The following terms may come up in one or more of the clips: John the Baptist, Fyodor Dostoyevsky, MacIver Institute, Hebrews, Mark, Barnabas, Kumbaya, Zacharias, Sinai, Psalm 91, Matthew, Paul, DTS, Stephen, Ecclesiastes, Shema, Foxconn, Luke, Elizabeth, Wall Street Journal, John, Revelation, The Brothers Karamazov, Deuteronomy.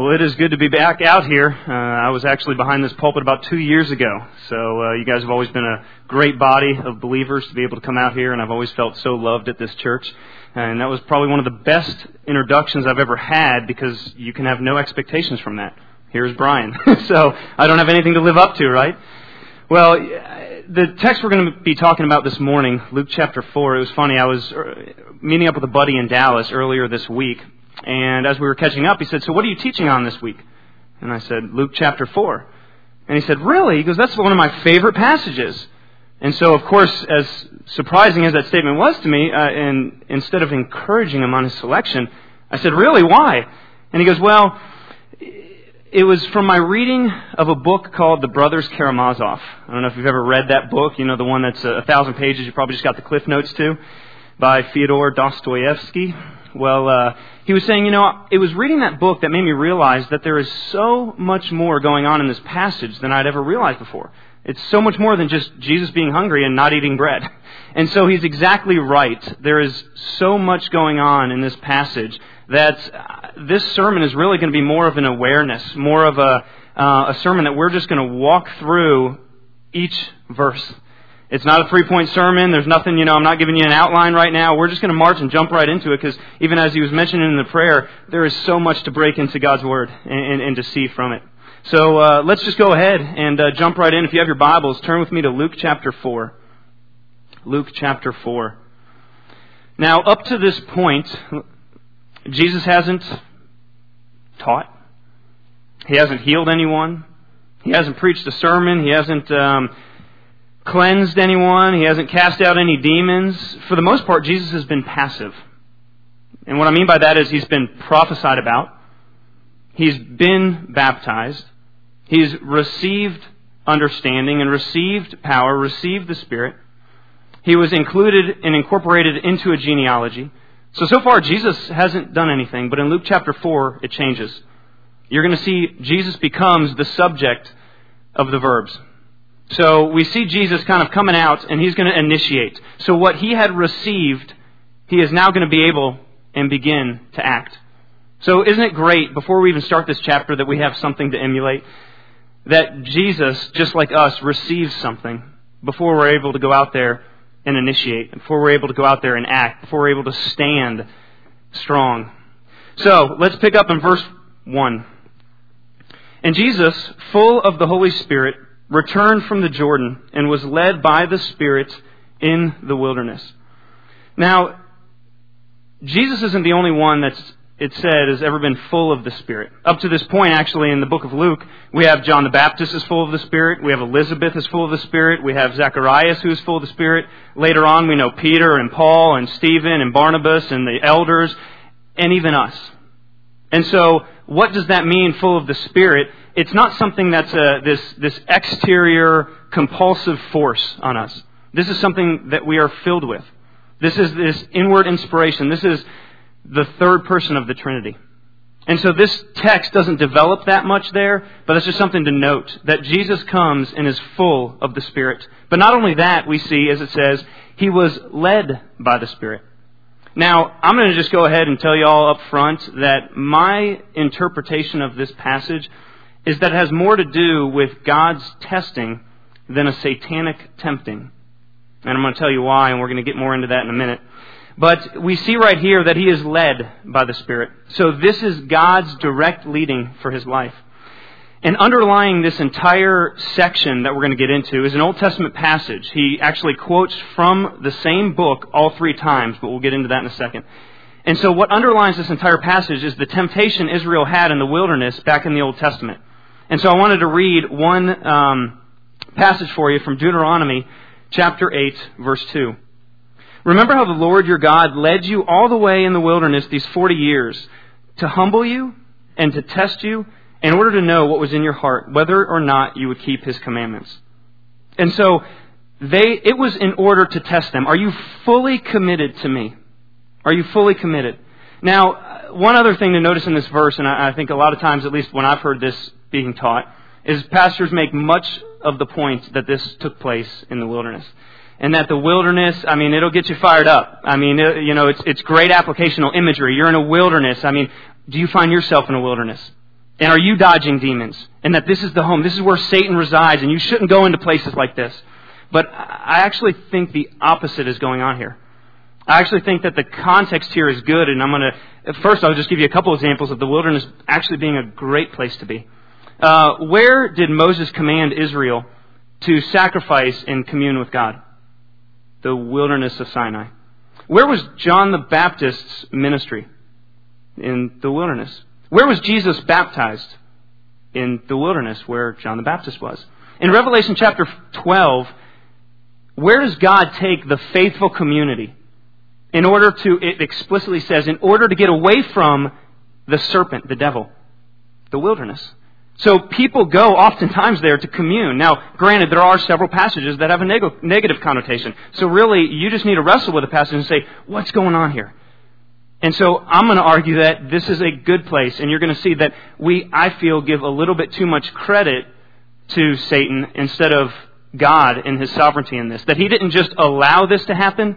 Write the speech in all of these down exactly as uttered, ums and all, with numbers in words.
Well, it is good to be back out here. Uh, I was actually behind this pulpit about two years ago, so uh, you guys have always been a great body of believers to be able to come out here, and I've always felt so loved at this church. And that was probably one of the best introductions I've ever had, because you can have no expectations from that. Here's Brian. So I don't have anything to live up to, right? Well, the text we're going to be talking about this morning, Luke chapter four, it was funny. I was meeting up with a buddy in Dallas earlier this week, and as we were catching up, he said, "So what are you teaching on this week?" And I said, "Luke chapter four. And he said, "Really?" He goes, "That's one of my favorite passages." And so, of course, as surprising as that statement was to me, uh, and instead of encouraging him on his selection, I said, "Really? Why?" And he goes, "Well, it was from my reading of a book called The Brothers Karamazov." I don't know if you've ever read that book, you know, the one that's a thousand pages, you probably just got the Cliff Notes to, by Fyodor Dostoyevsky. Well, uh, he was saying, you know, it was reading that book that made me realize that there is so much more going on in this passage than I'd ever realized before. It's so much more than just Jesus being hungry and not eating bread. And so he's exactly right. There is so much going on in this passage that this sermon is really going to be more of an awareness, more of a, uh, a sermon that we're just going to walk through each verse. It's not a three-point sermon. There's nothing, you know, I'm not giving you an outline right now. We're just going to march and jump right into it, because even as he was mentioning in the prayer, there is so much to break into God's Word and, and, and to see from it. So uh, let's just go ahead and uh, jump right in. If you have your Bibles, turn with me to Luke chapter four. Luke chapter four. Now, up to this point, Jesus hasn't taught. He hasn't healed anyone. He hasn't preached a sermon. He hasn't Um, cleansed anyone. He hasn't cast out any demons. For the most part, Jesus has been passive. And what I mean by that is he's been prophesied about. He's been baptized. He's received understanding and received power, received the Spirit. He was included and incorporated into a genealogy. So, so far, Jesus hasn't done anything. But in Luke chapter four, it changes. You're going to see Jesus becomes the subject of the verbs. So we see Jesus kind of coming out, and he's going to initiate. So what he had received, he is now going to be able and begin to act. So isn't it great, before we even start this chapter, that we have something to emulate? That Jesus, just like us, receives something before we're able to go out there and initiate, before we're able to go out there and act, before we're able to stand strong. So let's pick up in verse one. "And Jesus, full of the Holy Spirit, returned from the Jordan and was led by the Spirit in the wilderness." Now, Jesus isn't the only one that's, it said, has ever been full of the Spirit. Up to this point, actually, in the book of Luke, we have John the Baptist is full of the Spirit. We have Elizabeth is full of the Spirit. We have Zacharias who is full of the Spirit. Later on, we know Peter and Paul and Stephen and Barnabas and the elders and even us. And so, what does that mean, full of the Spirit? It's not something that's a, this, this exterior compulsive force on us. This is something that we are filled with. This is this inward inspiration. This is the third person of the Trinity. And so this text doesn't develop that much there, but it's just something to note, that Jesus comes and is full of the Spirit. But not only that, we see, as it says, he was led by the Spirit. Now, I'm going to just go ahead and tell you all up front that my interpretation of this passage is that it has more to do with God's testing than a satanic tempting. And I'm going to tell you why, and we're going to get more into that in a minute. But we see right here that he is led by the Spirit. So this is God's direct leading for his life. And underlying this entire section that we're going to get into is an Old Testament passage. He actually quotes from the same book all three times, but we'll get into that in a second. And so what underlines this entire passage is the temptation Israel had in the wilderness back in the Old Testament. And so I wanted to read one um, passage for you from Deuteronomy chapter eight, verse two. "Remember how the Lord your God led you all the way in the wilderness these forty years to humble you and to test you, in order to know what was in your heart, whether or not you would keep his commandments." And so they it was in order to test them. Are you fully committed to me? Are you fully committed? Now, one other thing to notice in this verse, and I think a lot of times, at least when I've heard this being taught, is pastors make much of the point that this took place in the wilderness. And that the wilderness, I mean, it'll get you fired up. I mean, it, you know, it's, it's great applicational imagery. You're in a wilderness. I mean, do you find yourself in a wilderness? And are you dodging demons? And that this is the home. This is where Satan resides, and you shouldn't go into places like this. But I actually think the opposite is going on here. I actually think that the context here is good, and I'm going to... First, I'll just give you a couple examples of the wilderness actually being a great place to be. Uh, where did Moses command Israel to sacrifice and commune with God? The wilderness of Sinai. Where was John the Baptist's ministry? In the wilderness. Where was Jesus baptized? In the wilderness, where John the Baptist was. In Revelation chapter twelve, where does God take the faithful community? In order to, it explicitly says, in order to get away from the serpent, the devil, the wilderness. So people go oftentimes there to commune. Now, granted, there are several passages that have a neg- negative connotation. So really, you just need to wrestle with a passage and say, what's going on here? And so I'm going to argue that this is a good place. And you're going to see that we, I feel, give a little bit too much credit to Satan instead of God and his sovereignty in this. That he didn't just allow this to happen.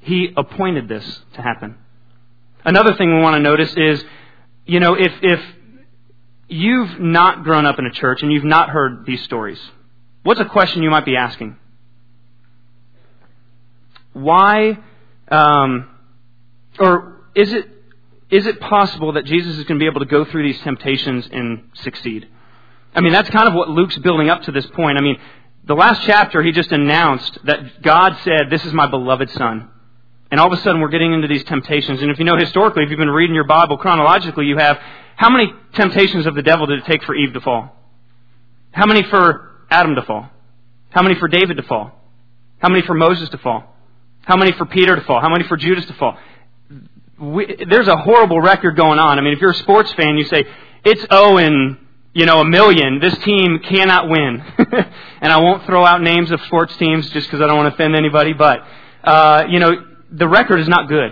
He appointed this to happen. Another thing we want to notice is, you know, if if you've not grown up in a church and you've not heard these stories, what's a question you might be asking? Why, um, or is it is it possible that Jesus is going to be able to go through these temptations and succeed? I mean, that's kind of what Luke's building up to this point. I mean, the last chapter, he just announced that God said, "This is my beloved Son." And all of a sudden, we're getting into these temptations. And if you know historically, if you've been reading your Bible chronologically, you have, how many temptations of the devil did it take for Eve to fall? How many for Adam to fall? How many for David to fall? How many for Moses to fall? How many for Peter to fall? How many for Judas to fall? We, there's a horrible record going on. I mean, if you're a sports fan, you say, it's oh and, you know, a million. This team cannot win. And I won't throw out names of sports teams just because I don't want to offend anybody. But, uh, you know... the record is not good.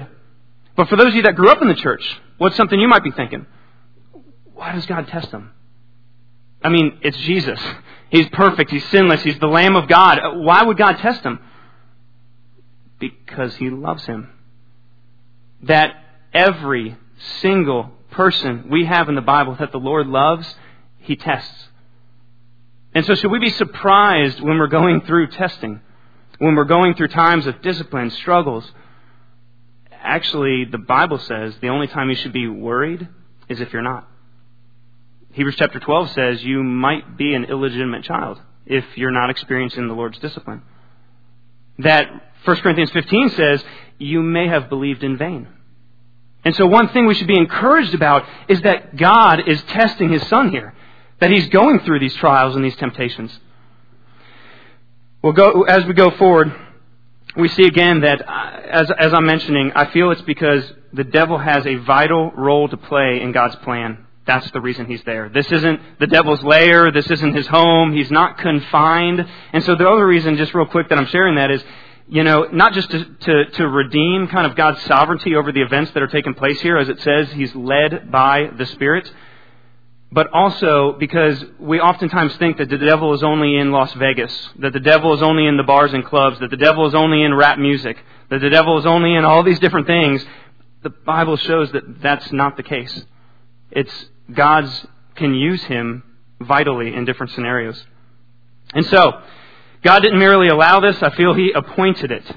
But for those of you that grew up in the church, what's something you might be thinking? Why does God test them? I mean, it's Jesus. He's perfect. He's sinless. He's the Lamb of God. Why would God test him? Because he loves him. That every single person we have in the Bible that the Lord loves, he tests. And so should we be surprised when we're going through testing? When we're going through times of discipline, struggles? Actually, the Bible says the only time you should be worried is if you're not. Hebrews chapter twelve says you might be an illegitimate child if you're not experiencing the Lord's discipline. That First Corinthians fifteen says you may have believed in vain. And so one thing we should be encouraged about is that God is testing his Son here. That he's going through these trials and these temptations. We'll go, as we go forward, we see again that, as, as I'm mentioning, I feel it's because the devil has a vital role to play in God's plan. That's the reason he's there. This isn't the devil's lair. This isn't his home. He's not confined. And so the other reason, just real quick, that I'm sharing that is, you know, not just to, to, to redeem kind of God's sovereignty over the events that are taking place here. As it says, he's led by the Spirit. But also because we oftentimes think that the devil is only in Las Vegas, that the devil is only in the bars and clubs, that the devil is only in rap music, that the devil is only in all these different things. The Bible shows that that's not the case. It's God's can use him vitally in different scenarios. And so God didn't merely allow this. I feel he appointed it.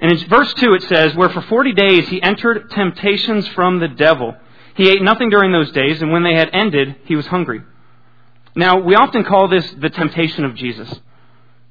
And in verse two, it says, where for forty days he entered temptations from the devil. He ate nothing during those days, and when they had ended, he was hungry. Now, we often call this the temptation of Jesus.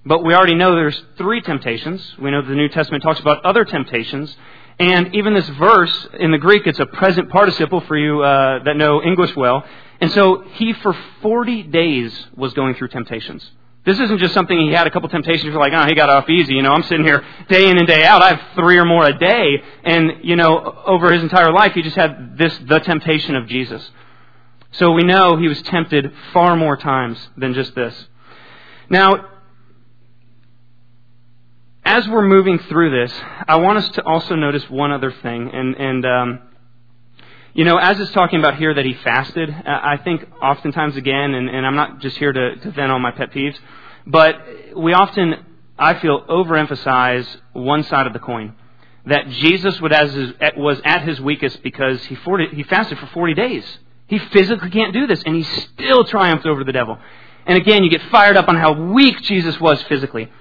But we already know there's three temptations. We know the New Testament talks about other temptations. And even this verse, in the Greek, it's a present participle for you uh, that know English well. And so he, for forty days, was going through temptations. This isn't just something he had a couple temptations. You're like, oh, he got off easy. You know, I'm sitting here day in and day out. I have three or more a day. And, you know, over his entire life, he just had this, the temptation of Jesus. So we know he was tempted far more times than just this. Now, as we're moving through this, I want us to also notice one other thing. And, and um, you know, as it's talking about here that he fasted, I think oftentimes again, and, and I'm not just here to, to vent on my pet peeves, but we often, I feel, overemphasize one side of the coin. That Jesus would as his, was at his weakest because he, forty, he fasted for forty days. He physically can't do this, and he still triumphed over the devil. And again, you get fired up on how weak Jesus was physically.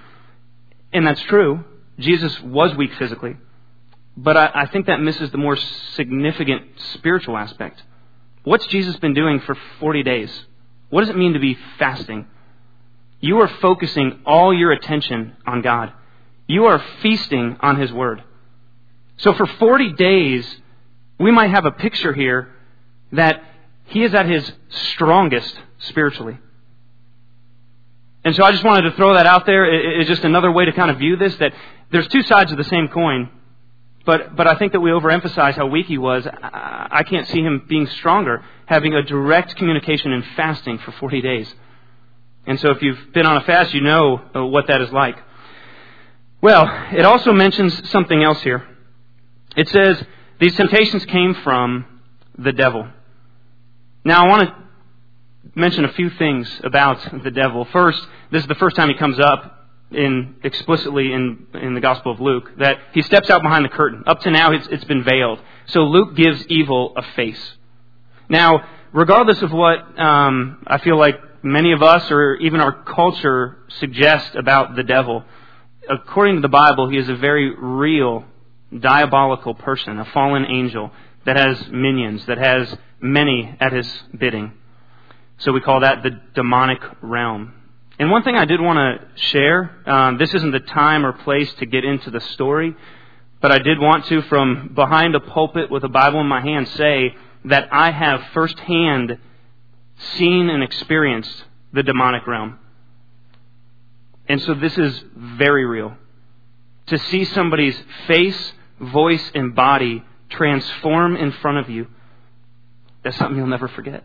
And that's true. Jesus was weak physically. But I, I think that misses the more significant spiritual aspect. What's Jesus been doing for forty days? What does it mean to be fasting? You are focusing all your attention on God. You are feasting on His Word. So for forty days, we might have a picture here that He is at His strongest spiritually. And so I just wanted to throw that out there. It's just another way to kind of view this, that there's two sides of the same coin. But but I think that we overemphasize how weak he was. I, I can't see him being stronger, having a direct communication in fasting for forty days. And so if you've been on a fast, you know what that is like. Well, it also mentions something else here. It says, these temptations came from the devil. Now, I want to mention a few things about the devil. First, this is the first time he comes up in explicitly in, in the Gospel of Luke, that he steps out behind the curtain. Up to now, it's, it's been veiled. So Luke gives evil a face. Now, regardless of what um, I feel like many of us or even our culture suggest about the devil, according to the Bible, he is a very real, diabolical person, a fallen angel that has minions, that has many at his bidding. So we call that the demonic realm. And one thing I did want to share, um, this isn't the time or place to get into the story, but I did want to, from behind a pulpit with a Bible in my hand, say that I have firsthand seen and experienced the demonic realm. And so this is very real. To see somebody's face, voice, and body transform in front of you, that's something you'll never forget.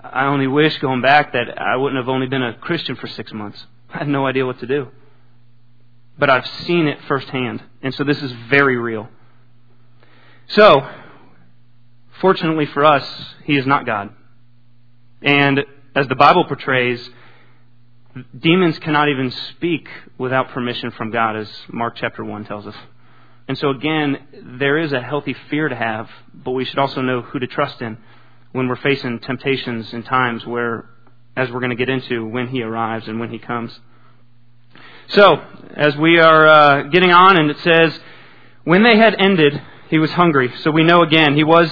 I only wish, going back, that I wouldn't have only been a Christian for six months. I had no idea what to do. But I've seen it firsthand, and so this is very real. So, fortunately for us, he is not God. And as the Bible portrays, demons cannot even speak without permission from God, as Mark chapter one tells us. And so again, there is a healthy fear to have, but we should also know who to trust in when we're facing temptations and times where, as we're going to get into, when he arrives and when he comes. So, as we are uh, getting on, and it says, when they had ended, he was hungry. So we know again, he was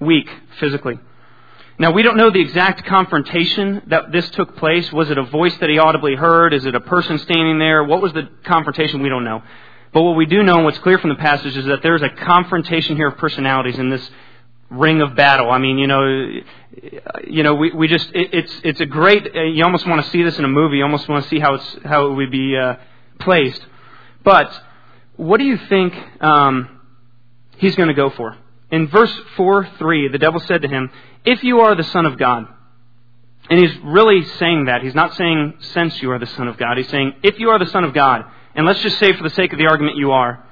weak physically. Now, we don't know the exact confrontation that this took place. Was it a voice that he audibly heard? Is it a person standing there? What was the confrontation? We don't know. But what we do know, and what's clear from the passage, is that there's a confrontation here of personalities in this ring of battle. I mean, you know, you know, we we just it, it's it's a great. You almost want to see this in a movie. You almost want to see how it's how it would be uh, placed. But what do you think um, he's going to go for? In verse four three, the devil said to him, "If you are the Son of God," and he's really saying that. He's not saying since you are the Son of God. He's saying if you are the Son of God, and let's just say for the sake of the argument, you are,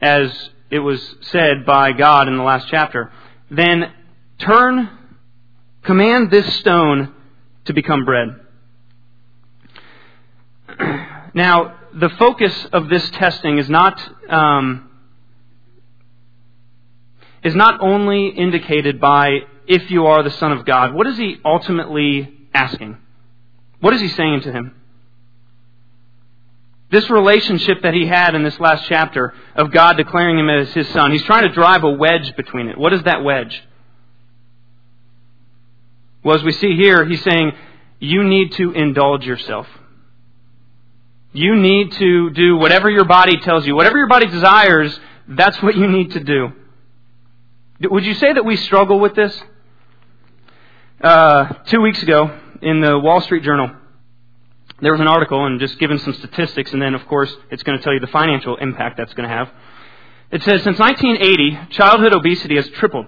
as it was said by God in the last chapter, then turn, command this stone to become bread. Now, the focus of this testing is not um, is not only indicated by if you are the Son of God. What is he ultimately asking? What is he saying to him? This relationship that he had in this last chapter of God declaring him as his son, he's trying to drive a wedge between it. What is that wedge? Well, as we see here, he's saying, you need to indulge yourself. You need to do whatever your body tells you. Whatever your body desires, that's what you need to do. Would you say that we struggle with this? Uh, two weeks ago, in the Wall Street Journal, there was an article, and just given some statistics, and then, of course, it's going to tell you the financial impact that's going to have. It says, since nineteen eighty, childhood obesity has tripled.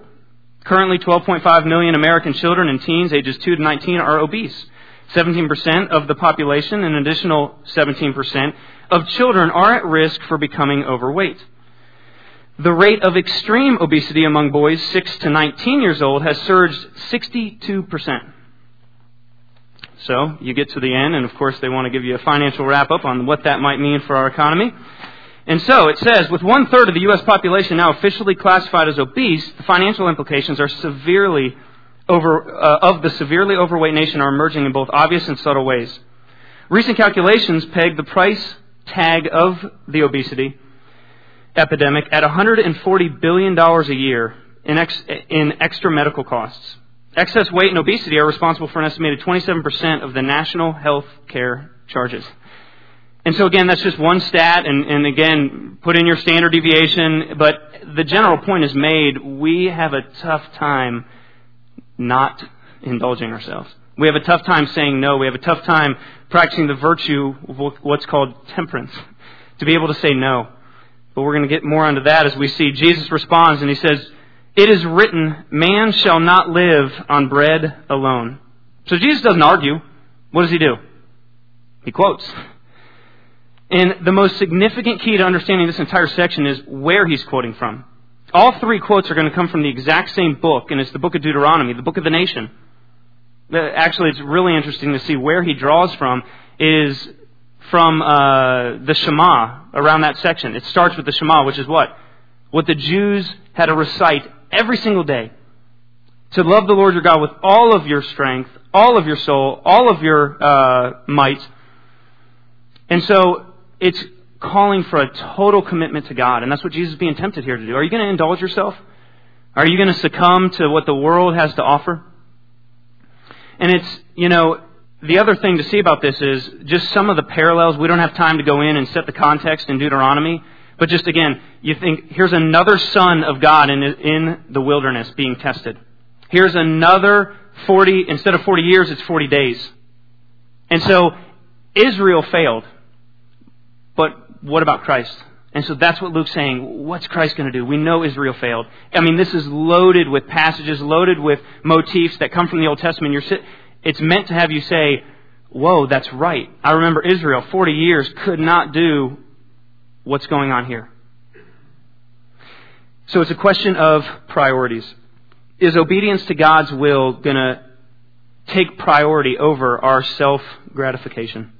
Currently, twelve point five million American children and teens ages two to nineteen are obese. seventeen percent of the population, an additional seventeen percent of children, are at risk for becoming overweight. The rate of extreme obesity among boys six to nineteen years old has surged sixty-two percent. So you get to the end, and of course they want to give you a financial wrap-up on what that might mean for our economy. And so it says, with one-third of the U S population now officially classified as obese, the financial implications are severely over, uh, of the severely overweight nation are emerging in both obvious and subtle ways. Recent calculations peg the price tag of the obesity epidemic at one hundred forty billion dollars a year in, ex- in extra medical costs. Excess weight and obesity are responsible for an estimated twenty-seven percent of the national health care charges. And so again, that's just one stat, and, and again, put in your standard deviation, but the general point is made, we have a tough time not indulging ourselves. We have a tough time saying no. We have a tough time practicing the virtue of what's called temperance, to be able to say no. But we're going to get more onto that as we see Jesus responds, and he says, "It is written, man shall not live on bread alone." So Jesus doesn't argue. What does he do? He quotes. And the most significant key to understanding this entire section is where he's quoting from. All three quotes are going to come from the exact same book, and it's the book of Deuteronomy, the book of the nation. Actually, it's really interesting to see where he draws from is from uh, the Shema around that section. It starts with the Shema, which is what? What the Jews had to recite every single day. To love the Lord your God with all of your strength, all of your soul, all of your uh, might. And so it's calling for a total commitment to God, and that's what Jesus is being tempted here to do. Are you going to indulge yourself? Are you going to succumb to what the world has to offer? And it's, you know, the other thing to see about this is just some of the parallels. We don't have time to go in and set the context in Deuteronomy. But just again, you think, here's another son of God in, in the wilderness being tested. Here's another forty, instead of forty years, it's forty days. And so Israel failed. But what about Christ? And so that's what Luke's saying. What's Christ going to do? We know Israel failed. I mean, this is loaded with passages, loaded with motifs that come from the Old Testament. You're sit- it's meant to have you say, whoa, that's right. I remember Israel, forty years, could not do what's going on here. So it's a question of priorities. Is obedience to God's will going to take priority over our self-gratification?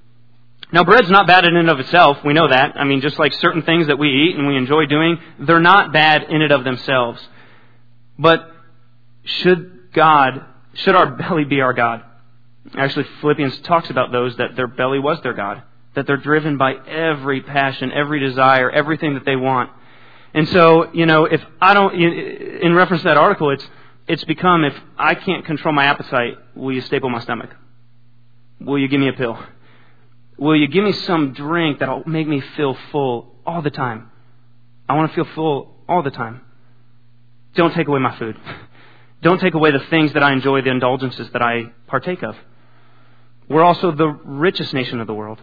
Now, bread's not bad in and of itself. We know that. I mean, just like certain things that we eat and we enjoy doing, they're not bad in and of themselves. But should God, should our belly be our God? Actually, Philippians talks about those that their belly was their God, that they're driven by every passion, every desire, everything that they want. And so, you know, if I don't, in reference to that article, it's it's become, if I can't control my appetite, will you staple my stomach? Will you give me a pill? Will you give me some drink that'll make me feel full all the time? I want to feel full all the time. Don't take away my food. Don't take away the things that I enjoy, the indulgences that I partake of. We're also the richest nation of the world,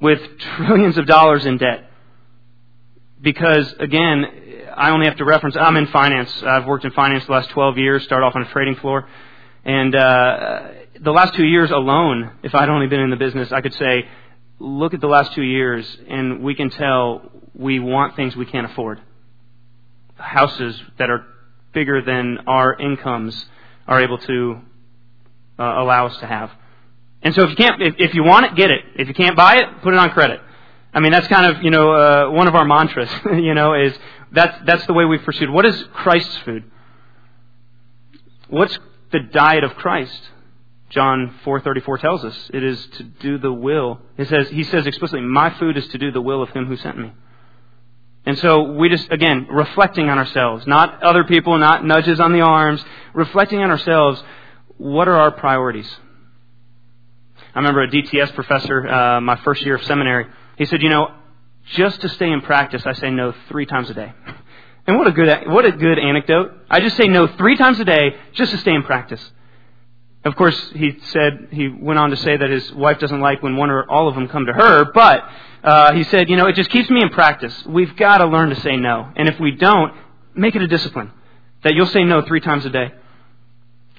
with trillions of dollars in debt. Because, again, I only have to reference, I'm in finance. I've worked in finance the last twelve years, started off on a trading floor. And uh, the last two years alone, if I'd only been in the business, I could say, look at the last two years, and we can tell we want things we can't afford. Houses that are bigger than our incomes are able to uh, allow us to have. And so if you can't, if, if you want it, get it. If you can't buy it, put it on credit. I mean, that's kind of, you know, uh, one of our mantras, you know, is that's, that's the way we've pursued. What is Christ's food? What's the diet of Christ? John four thirty-four tells us it is to do the will. It says, he says explicitly, my food is to do the will of him who sent me. And so we just, again, reflecting on ourselves, not other people, not nudges on the arms, reflecting on ourselves, what are our priorities? I remember a D T S professor, uh, my first year of seminary, he said, you know, just to stay in practice, I say no three times a day. And what a good what a good anecdote. I just say no three times a day just to stay in practice. Of course, he said, he went on to say that his wife doesn't like when one or all of them come to her, but uh, he said, you know, it just keeps me in practice. We've got to learn to say no. And if we don't, make it a discipline that you'll say no three times a day.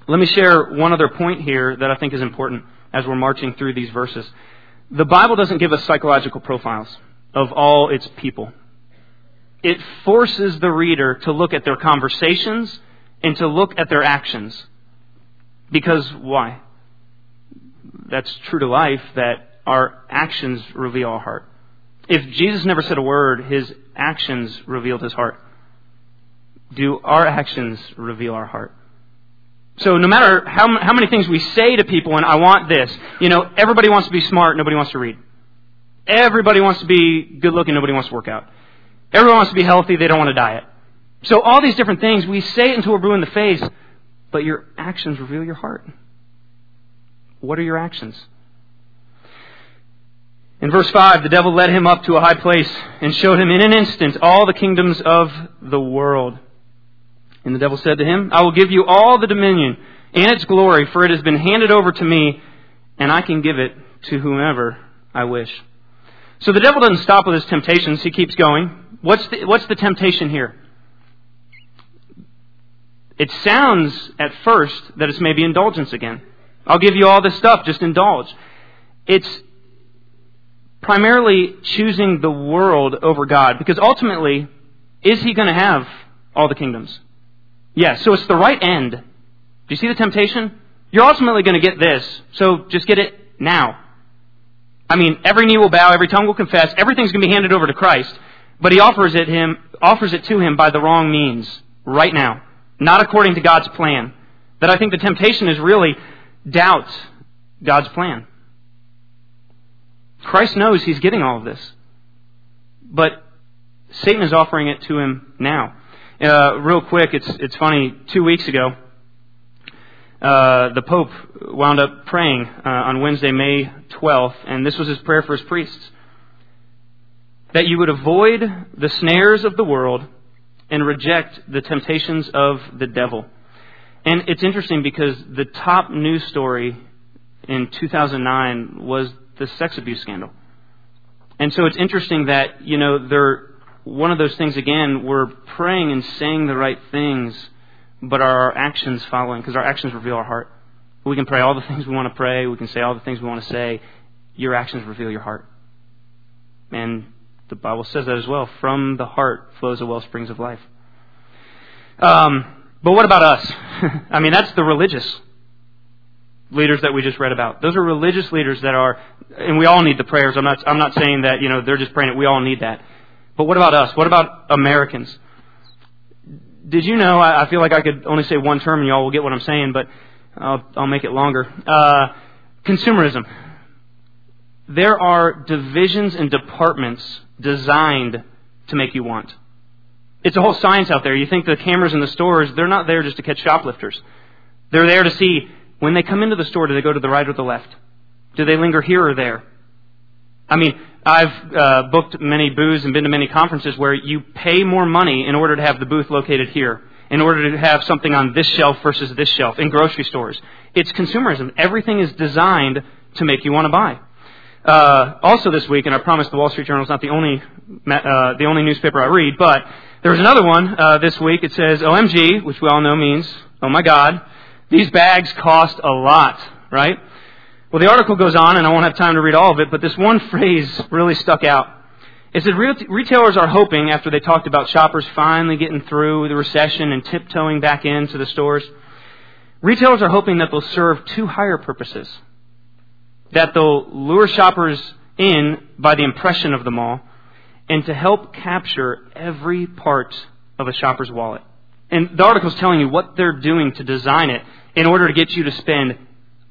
Let me share one other point here that I think is important as we're marching through these verses. The Bible doesn't give us psychological profiles of all its people. It forces the reader to look at their conversations and to look at their actions. Because why? That's true to life that our actions reveal our heart. If Jesus never said a word, his actions revealed his heart. Do our actions reveal our heart? So no matter how how many things we say to people, and I want this, you know, everybody wants to be smart, nobody wants to read. Everybody wants to be good looking, nobody wants to work out. Everyone wants to be healthy, they don't want to diet. So all these different things, we say it until we're blue in the face, but your actions reveal your heart. What are your actions? In verse five, the devil led him up to a high place and showed him in an instant all the kingdoms of the world. And the devil said to him, I will give you all the dominion and its glory, for it has been handed over to me, and I can give it to whomever I wish. So the devil doesn't stop with his temptations. He keeps going. What's the, what's the temptation here? It sounds at first that it's maybe indulgence again. I'll give you all this stuff, just indulge. It's primarily choosing the world over God, because ultimately, is he going to have all the kingdoms? Yes, yeah, so it's the right end. Do you see the temptation? You're ultimately going to get this, so just get it now. I mean, every knee will bow, every tongue will confess, everything's going to be handed over to Christ, but he offers it him, offers it to him by the wrong means, right now, not according to God's plan. That I think the temptation is really doubt God's plan. Christ knows he's getting all of this, but Satan is offering it to him now. Uh, real quick, it's it's funny, two weeks ago, Uh, the Pope wound up praying uh, on Wednesday, May twelfth, and this was his prayer for his priests. That you would avoid the snares of the world and reject the temptations of the devil. And it's interesting because the top news story in two thousand nine was the sex abuse scandal. And so it's interesting that, you know, they're one of those things again, we're praying and saying the right things, but are our actions following? Because our actions reveal our heart. We can pray all the things we want to pray. We can say all the things we want to say. Your actions reveal your heart. And the Bible says that as well. From the heart flows the well springs of life. Um, but what about us? I mean, that's the religious leaders that we just read about. Those are religious leaders that are, and we all need the prayers. I'm not, I'm not saying that, you know, they're just praying it. We all need that. But what about us? What about Americans? Did you know, I feel like I could only say one term and y'all will get what I'm saying, but I'll, I'll make it longer. Uh, consumerism. There are divisions and departments designed to make you want. It's a whole science out there. You think the cameras in the stores, they're not there just to catch shoplifters. They're there to see, when they come into the store, do they go to the right or the left? Do they linger here or there? I mean, I've uh, booked many booths and been to many conferences where you pay more money in order to have the booth located here, in order to have something on this shelf versus this shelf in grocery stores. It's consumerism. Everything is designed to make you want to buy. Uh, also this week, and I promise the Wall Street Journal is not the only uh, the only newspaper I read, but there was another one uh, this week. It says, O M G, which we all know means, oh my God, these bags cost a lot, right? Well, the article goes on, and I won't have time to read all of it, but this one phrase really stuck out. It said, retailers are hoping, after they talked about shoppers finally getting through the recession and tiptoeing back into the stores, retailers are hoping that they'll serve two higher purposes. That they'll lure shoppers in by the impression of the mall, and to help capture every part of a shopper's wallet. And the article's telling you what they're doing to design it in order to get you to spend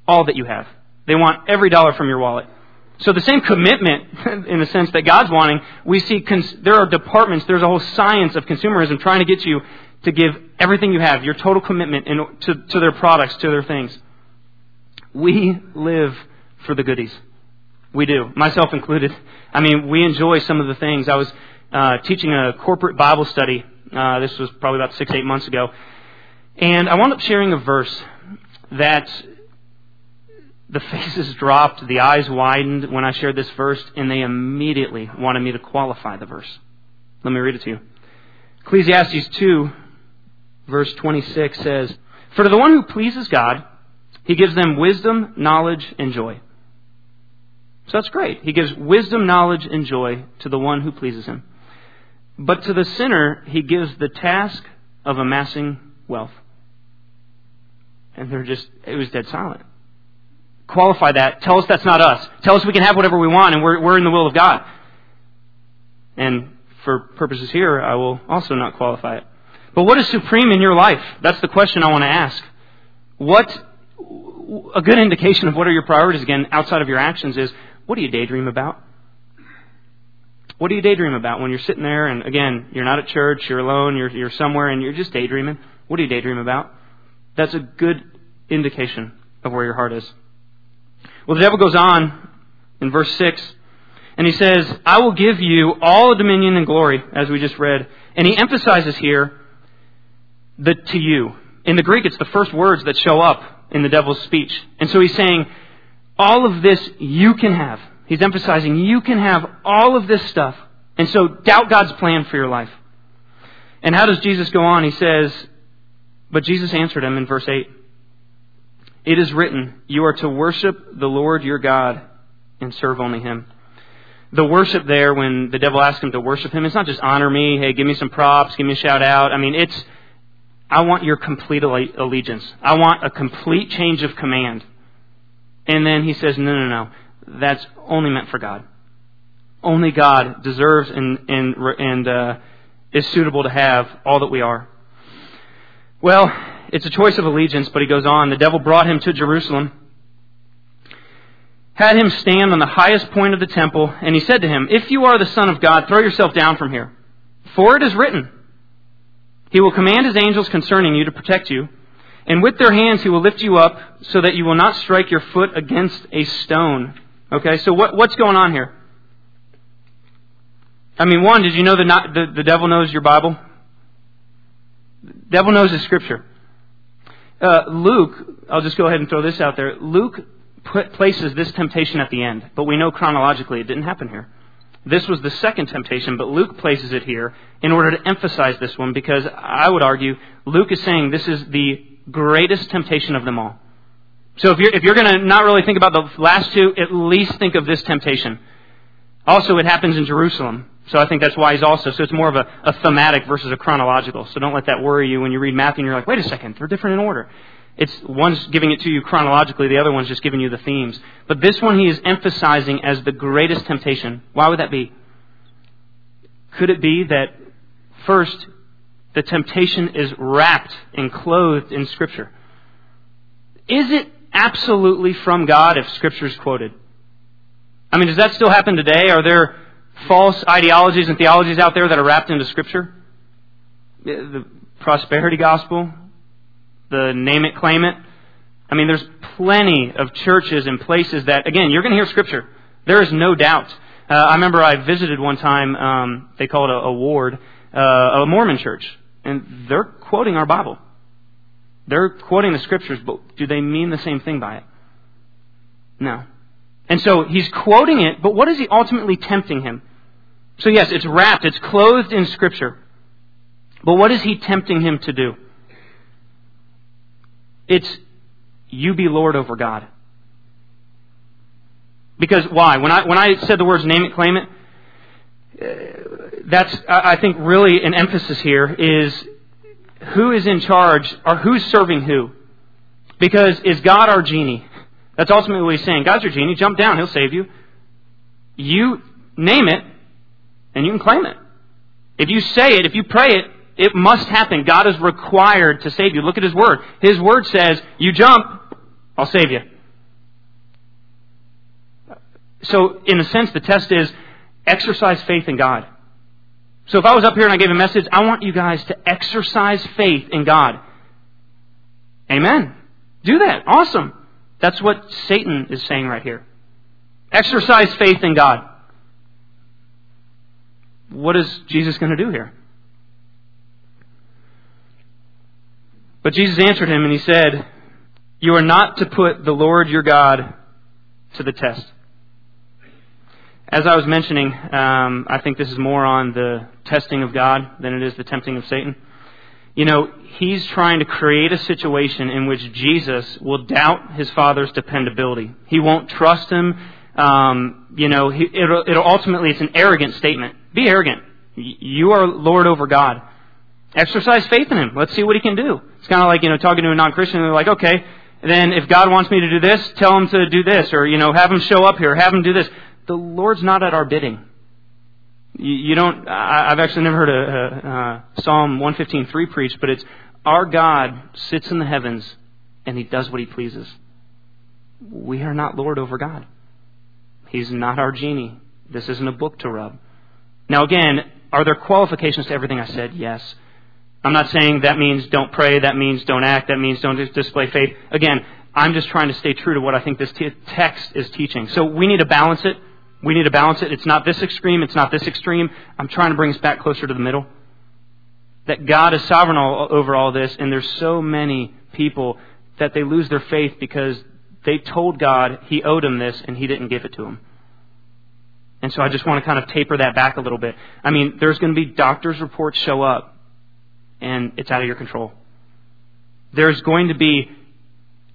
all that you have. They want every dollar from your wallet. So the same commitment, in the sense that God's wanting, we see cons- there are departments, there's a whole science of consumerism trying to get you to give everything you have, your total commitment in, to, to their products, to their things. We live for the goodies. We do, myself included. I mean, we enjoy some of the things. I was uh, teaching a corporate Bible study. Uh, this was probably about six, eight months ago. And I wound up sharing a verse that... The faces dropped, the eyes widened when I shared this verse, and they immediately wanted me to qualify the verse. Let me read it to you. Ecclesiastes two, verse twenty-six says, For to the one who pleases God, he gives them wisdom, knowledge, and joy. So that's great. He gives wisdom, knowledge, and joy to the one who pleases him. But to the sinner, he gives the task of amassing wealth. And they're just, it was dead silent. Qualify that. Tell us that's not us. Tell us we can have whatever we want and we're we're in the will of God. And for purposes here, I will also not qualify it. But what is supreme in your life? That's the question I want to ask. What a good indication of what are your priorities, again, outside of your actions, is what do you daydream about? What do you daydream about when you're sitting there and, again, you're not at church, you're alone, you're you're somewhere, and you're just daydreaming? What do you daydream about? That's a good indication of where your heart is. Well, the devil goes on in verse six, and he says, I will give you all dominion and glory, as we just read. And he emphasizes here the to you. In the Greek, it's the first words that show up in the devil's speech. And so he's saying, all of this you can have. He's emphasizing you can have all of this stuff. And so doubt God's plan for your life. And how does Jesus go on? He says, but Jesus answered him in verse eight. It is written, you are to worship the Lord your God and serve only him. The worship there, when the devil asks him to worship him, it's not just honor me, hey, give me some props, give me a shout out. I mean, it's, I want your complete allegiance. I want a complete change of command. And then he says, no, no, no, that's only meant for God. Only God deserves and and and uh, is suitable to have all that we are. Well, it's a choice of allegiance, but he goes on. The devil brought him to Jerusalem, had him stand on the highest point of the temple, and he said to him, if you are the Son of God, throw yourself down from here. For it is written, he will command his angels concerning you to protect you, and with their hands he will lift you up so that you will not strike your foot against a stone. Okay, so what, what's going on here? I mean, one, did you know that not, the, the devil knows your Bible? The devil knows his Scripture. Uh, Luke, I'll just go ahead and throw this out there. Luke put, places this temptation at the end, but we know chronologically it didn't happen here. This was the second temptation, but Luke places it here in order to emphasize this one, because I would argue Luke is saying this is the greatest temptation of them all. So if you're, if you're going to not really think about the last two, at least think of this temptation. Also, it happens in Jerusalem. So I think that's why he's also, so it's more of a, a thematic versus a chronological. So don't let that worry you when you read Matthew and you're like, wait a second, they're different in order. It's one's giving it to you chronologically, the other one's just giving you the themes. But this one he is emphasizing as the greatest temptation. Why would that be? Could it be that, first, the temptation is wrapped and clothed in Scripture? Is it absolutely from God if Scripture is quoted? I mean, does that still happen today? Are there false ideologies and theologies out there that are wrapped into Scripture? The prosperity gospel? The name it, claim it. I mean, there's plenty of churches and places that, again, you're going to hear Scripture. There is no doubt. Uh, I remember I visited one time, um, they call it a, a ward, uh, a Mormon church, and they're quoting our Bible. They're quoting the Scriptures, but do they mean the same thing by it? No. And so he's quoting it, but what is he ultimately tempting him? So yes, it's wrapped, it's clothed in Scripture. But what is he tempting him to do? It's, you be Lord over God. Because why? When I when I said the words name it, claim it, uh, that's, I think, really an emphasis here is who is in charge or who's serving who. Because is God our genie? That's ultimately what he's saying. God's your genie. Jump down. He'll save you. You name it, and you can claim it. If you say it, if you pray it, it must happen. God is required to save you. Look at His Word. His Word says, you jump, I'll save you. So, in a sense, the test is exercise faith in God. So if I was up here and I gave a message, I want you guys to exercise faith in God. Amen. Do that. Awesome. That's what Satan is saying right here. Exercise faith in God. What is Jesus going to do here? But Jesus answered him and he said, you are not to put the Lord your God to the test. As I was mentioning, um, I think this is more on the testing of God than it is the tempting of Satan. You know, he's trying to create a situation in which Jesus will doubt his Father's dependability. He won't trust him. Um, you know, he, it'll, it'll ultimately, it's an arrogant statement. Be arrogant. You are Lord over God. Exercise faith in Him. Let's see what He can do. It's kind of like, you know, talking to a non-Christian, and they're like, okay, then if God wants me to do this, tell Him to do this, or, you know, have Him show up here, have Him do this. The Lord's not at our bidding. You, you don't. I, I've actually never heard a, a, a Psalm one fifteen three preached, but it's our God sits in the heavens and He does what He pleases. We are not Lord over God. He's not our genie. This isn't a book to rub. Now again, are there qualifications to everything I said? Yes. I'm not saying that means don't pray, that means don't act, that means don't display faith. Again, I'm just trying to stay true to what I think this t- text is teaching. So we need to balance it. We need to balance it. It's not this extreme. It's not this extreme. I'm trying to bring us back closer to the middle. That God is sovereign all, over all this, and there's so many people that they lose their faith because they told God He owed him this and He didn't give it to him. And so I just want to kind of taper that back a little bit. I mean, there's going to be doctors' reports show up, and it's out of your control. There's going to be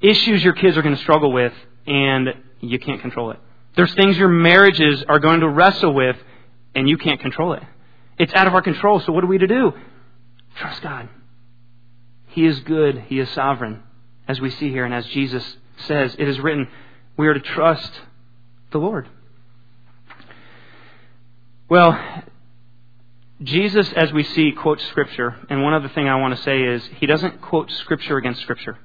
issues your kids are going to struggle with, and you can't control it. There's things your marriages are going to wrestle with, and you can't control it. It's out of our control, so what are we to do? Trust God. He is good. He is sovereign, as we see here, and as Jesus says, it is written, we are to trust the Lord. Well, Jesus, as we see, quotes Scripture. And one other thing I want to say is He doesn't quote Scripture against Scripture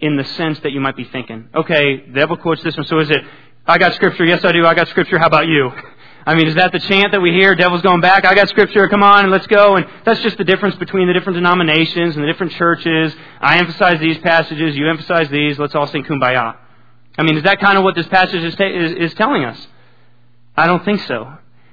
in the sense that you might be thinking, okay, the devil quotes this one, so is it, I got Scripture, yes I do, I got Scripture, how about you? I mean, is that the chant that we hear, devil's going back, I got Scripture, come on, let's go. And that's just the difference between the different denominations and the different churches. I emphasize these passages, you emphasize these, let's all sing Kumbaya. I mean, is that kind of what this passage is, ta- is, is telling us? I don't think so.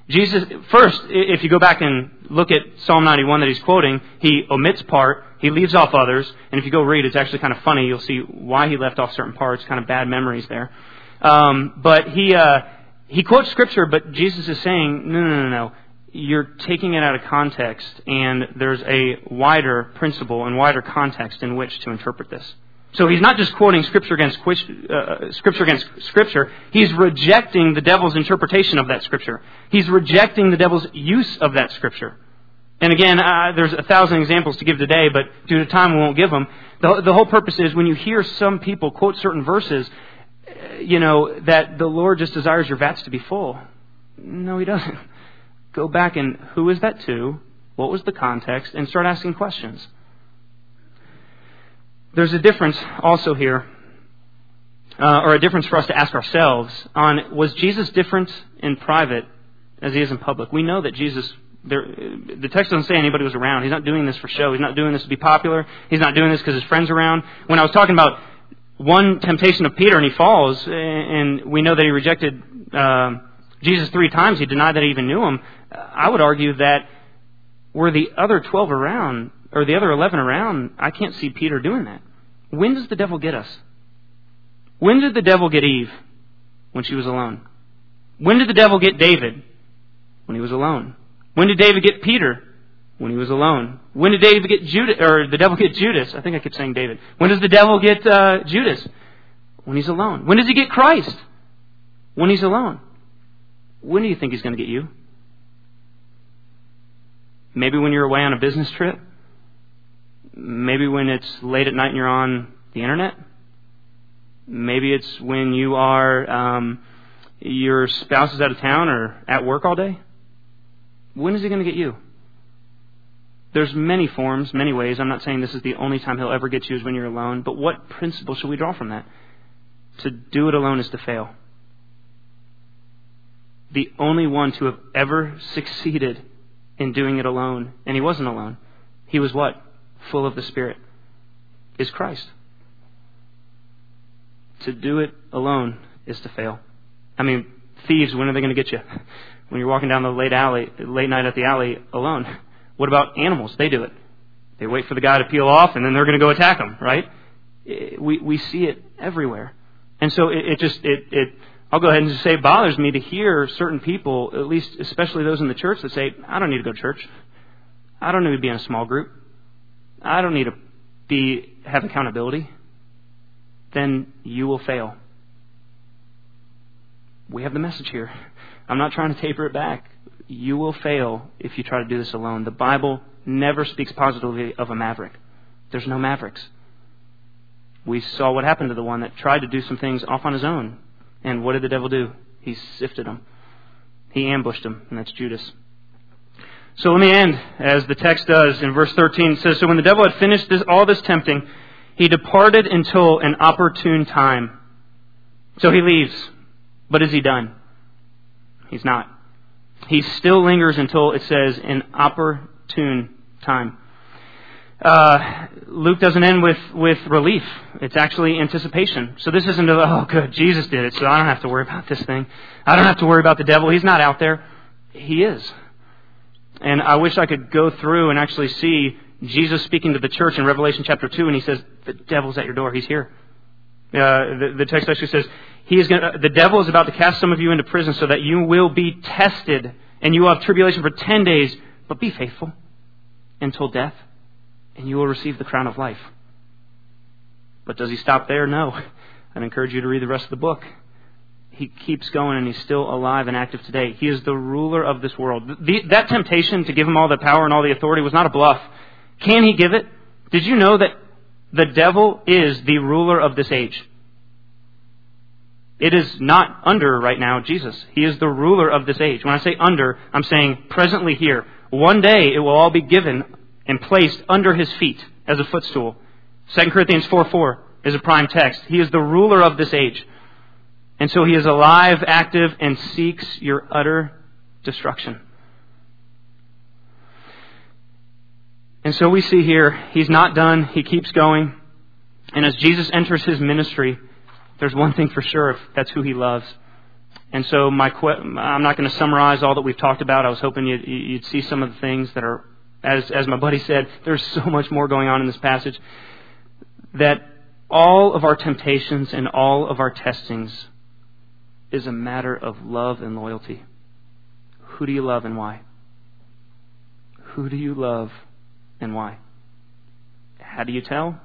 Jesus, first, if you go back and look at Psalm ninety-one that he's quoting, he omits part, he leaves off others, and if you go read, it's actually kind of funny, you'll see why he left off certain parts, kind of bad memories there. Um, but he uh, he quotes Scripture, but Jesus is saying, no, no, no, no, you're taking it out of context, and there's a wider principle and wider context in which to interpret this. So he's not just quoting Scripture against uh, Scripture against Scripture. He's rejecting the devil's interpretation of that Scripture. He's rejecting the devil's use of that Scripture. And again, uh, there's a thousand examples to give today, but due to time we won't give them. The, the whole purpose is when you hear some people quote certain verses, you know, that the Lord just desires your vats to be full. No, He doesn't. Go back and who is that to? What was the context? And start asking questions. There's a difference also here, uh, or a difference for us to ask ourselves on, was Jesus different in private as He is in public? We know that Jesus, there, the text doesn't say anybody was around. He's not doing this for show. He's not doing this to be popular. He's not doing this because His friends are around. When I was talking about one temptation of Peter and he falls, and we know that he rejected uh, Jesus three times, he denied that he even knew Him, I would argue that were the other twelve around, or the other eleven around, I can't see Peter doing that. When does the devil get us? When did the devil get Eve? When she was alone. When did the devil get David? When he was alone. When did David get Peter? When he was alone. When did David get Judas? Or the devil get Judas? I think I kept saying David. When does the devil get uh, Judas? When he's alone. When does he get Christ? When he's alone. When do you think he's going to get you? Maybe when you're away on a business trip. Maybe when it's late at night and you're on the internet. Maybe it's when you are um, your spouse is out of town or at work all day. When is he going to get you? There's many forms, many ways. I'm not saying this is the only time he'll ever get you is when you're alone. But what principle should we draw from that? To do it alone is to fail. The only one to have ever succeeded in doing it alone, and he wasn't alone. He was what? Full of the Spirit, is Christ. To do it alone is to fail. I mean, thieves, when are they going to get you? When you're walking down the late alley, late night at the alley alone. What about animals? They do it. They wait for the guy to peel off, and then they're going to go attack him, right? We we see it everywhere. And so it, it just, it, it. I'll go ahead and just say it bothers me to hear certain people, at least especially those in the church, that say, I don't need to go to church. I don't need to be in a small group. I don't need to be have accountability. Then you will fail. We have the message here. I'm not trying to taper it back. You will fail if you try to do this alone. The Bible never speaks positively of a maverick. There's no mavericks. We saw what happened to the one that tried to do some things off on his own. And what did the devil do? He sifted him. He ambushed him, and that's Judas. So let me end, as the text does, in verse thirteen. It says, So when the devil had finished this, all this tempting, he departed until an opportune time. So he leaves. But is he done? He's not. He still lingers until, it says, an opportune time. Uh, Luke doesn't end with, with relief. It's actually anticipation. So this isn't, a, oh, good, Jesus did it, so I don't have to worry about this thing. I don't have to worry about the devil. He's not out there. He is. And I wish I could go through and actually see Jesus speaking to the church in Revelation chapter two, and he says, the devil's at your door. He's here. Uh, the, the text actually says, he is gonna, the devil is about to cast some of you into prison so that you will be tested, and you will have tribulation for ten days, but be faithful until death, and you will receive the crown of life. But does he stop there? No. I'd encourage you to read the rest of the book. He keeps going, and he's still alive and active today. He is the ruler of this world. The, that temptation to give him all the power and all the authority was not a bluff. Can he give it? Did you know that the devil is the ruler of this age? It is not under right now Jesus. He is the ruler of this age. When I say under, I'm saying presently here. One day it will all be given and placed under his feet as a footstool. Second Corinthians four four is a prime text. He is the ruler of this age. And so he is alive, active, and seeks your utter destruction. And so we see here, he's not done. He keeps going. And as Jesus enters his ministry, there's one thing for sure, if that's who he loves. And so my que- I'm not going to summarize all that we've talked about. I was hoping you'd, you'd see some of the things that are, as, as my buddy said, there's so much more going on in this passage, that all of our temptations and all of our testings is a matter of love and loyalty. Who do you love and why? Who do you love and why? How do you tell?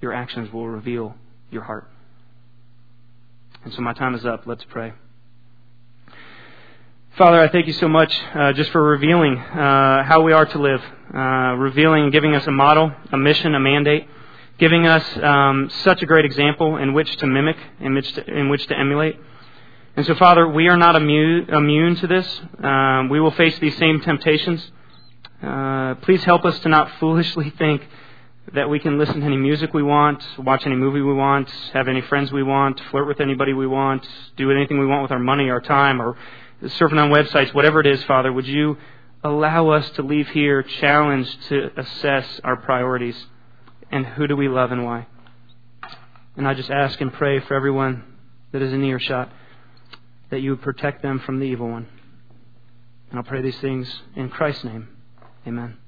Your actions will reveal your heart. And so my time is up. Let's pray. Father, I thank you so much uh, just for revealing uh, how we are to live, uh, revealing and giving us a model, a mission, a mandate, giving us um, such a great example in which to mimic, in which to, in which to emulate. And so, Father, we are not immune, immune to this. Um, we will face these same temptations. Uh, please help us to not foolishly think that we can listen to any music we want, watch any movie we want, have any friends we want, flirt with anybody we want, do anything we want with our money, our time, or surfing on websites, whatever it is, Father. Would you allow us to leave here challenged to assess our priorities and who do we love and why? And I just ask and pray for everyone that is in earshot that you would protect them from the evil one. And I'll pray these things in Christ's name. Amen.